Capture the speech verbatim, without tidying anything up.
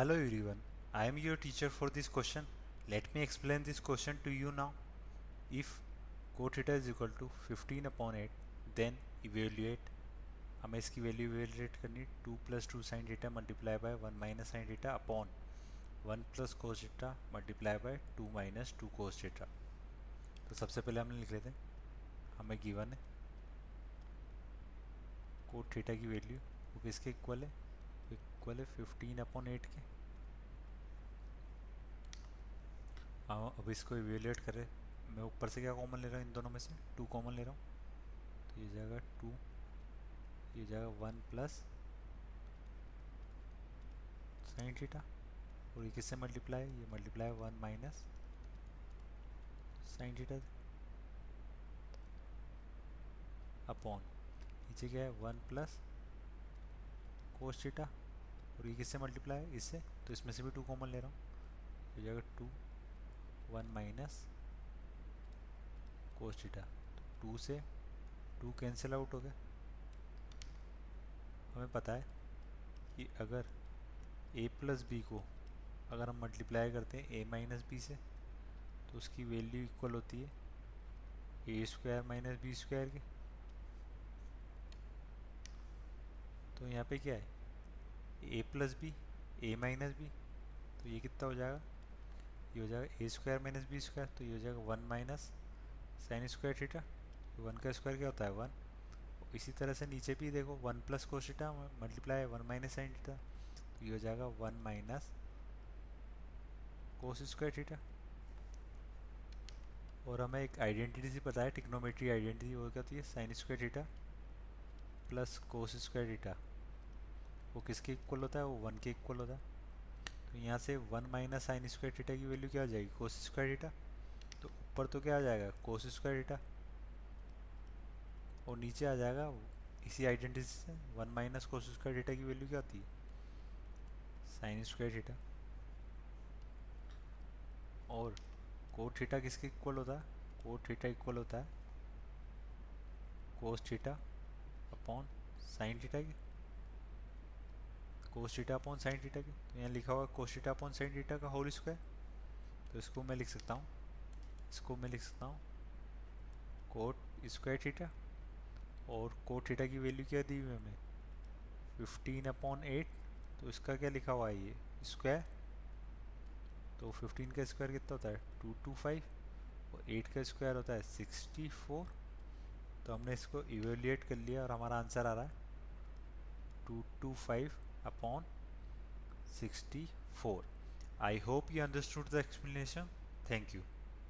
Hello everyone, I am your teacher for this question. Let me explain this question to you now. If cot theta is equal to fifteen upon eight, then evaluate. हमें इसकी value evaluate करनी two plus two sine theta multiply by one minus sine theta upon one plus cos theta multiply by two minus two cos theta. तो सबसे पहले हमने लिख लेते हैं, हमें गिवन है कोट थीटा की वैल्यू वो किसके इक्वल है, इक्वल है फिफ्टीन अपॉन एट के. अब इसको इवेल्युएट करें. मैं ऊपर से क्या कॉमन ले रहा हूँ, इन दोनों में से टू कॉमन ले रहा हूँ, तो ये जाएगा टू, ये जाएगा वन प्लस साइन थीटा, और ये किससे मल्टीप्लाई, ये multiply one minus sine theta upon नीचे क्या है वन प्लस कोस थीटा, और ये किससे मल्टीप्लाई है इससे, तो इसमें से भी टू कॉमन ले रहा हूँ, ये जाएगा two one minus cos theta. तो टू से टू कैंसिल आउट हो गया. हमें पता है कि अगर a प्लस बी को अगर हम मल्टीप्लाई करते हैं a माइनस बी से, तो उसकी वैल्यू इक्वल होती है a square minus B square के. तो यहाँ पे क्या है, a plus B a minus B, तो ये कितना हो जाएगा, ये हो जाएगा a square minus B square, तो ये हो जाएगा one minus sine square theta. One का स्क्वायर क्या होता है वन. इसी तरह से नीचे भी देखो one plus cos theta multiply one minus sine theta, तो ये हो जाएगा one minus cos square theta. और हमें एक आइडेंटिटी से पता है, ट्रिग्नोमेट्री आइडेंटिटी, वो क्या होती है, sine square theta plus cos square theta, वो किसके इक्वल होता है, वो वन के इक्वल होता है. तो यहाँ से one minus sine square theta की वैल्यू क्या हो जाएगी, कोस स्क्वायर थीटा. तो ऊपर तो क्या आ जाएगा कोस स्क्वायर थीटा, और नीचे आ जाएगा इसी आइडेंटिटी से one minus cos square theta की वैल्यू क्या होती है, साइन स्क्वायर थीटा. और कोट थीटा किसके इक्वल होता है, कोट थीटा इक्वल होता है cos theta upon sine theta के, cos theta upon sine theta के. तो यहाँ लिखा हुआ cos theta upon sine theta का होल स्क्वायर, तो इसको मैं लिख सकता हूँ, इसको मैं लिख सकता हूँ कोट स्क्वायर थीटा. और कोट थीटा की वैल्यू क्या दी हुई हमें, फिफ्टीन अपॉन एट, तो इसका क्या लिखा हुआ है, ये स्क्वायर, तो फिफ्टीन का स्क्वायर कितना होता है टू टू फाइव, और एट का स्क्वायर होता है सिक्सटी फोर. तो हमने इसको इवेल्युएट कर लिया और हमारा आंसर आ रहा है two two five upon sixty four. I hope you understood the explanation. Thank you.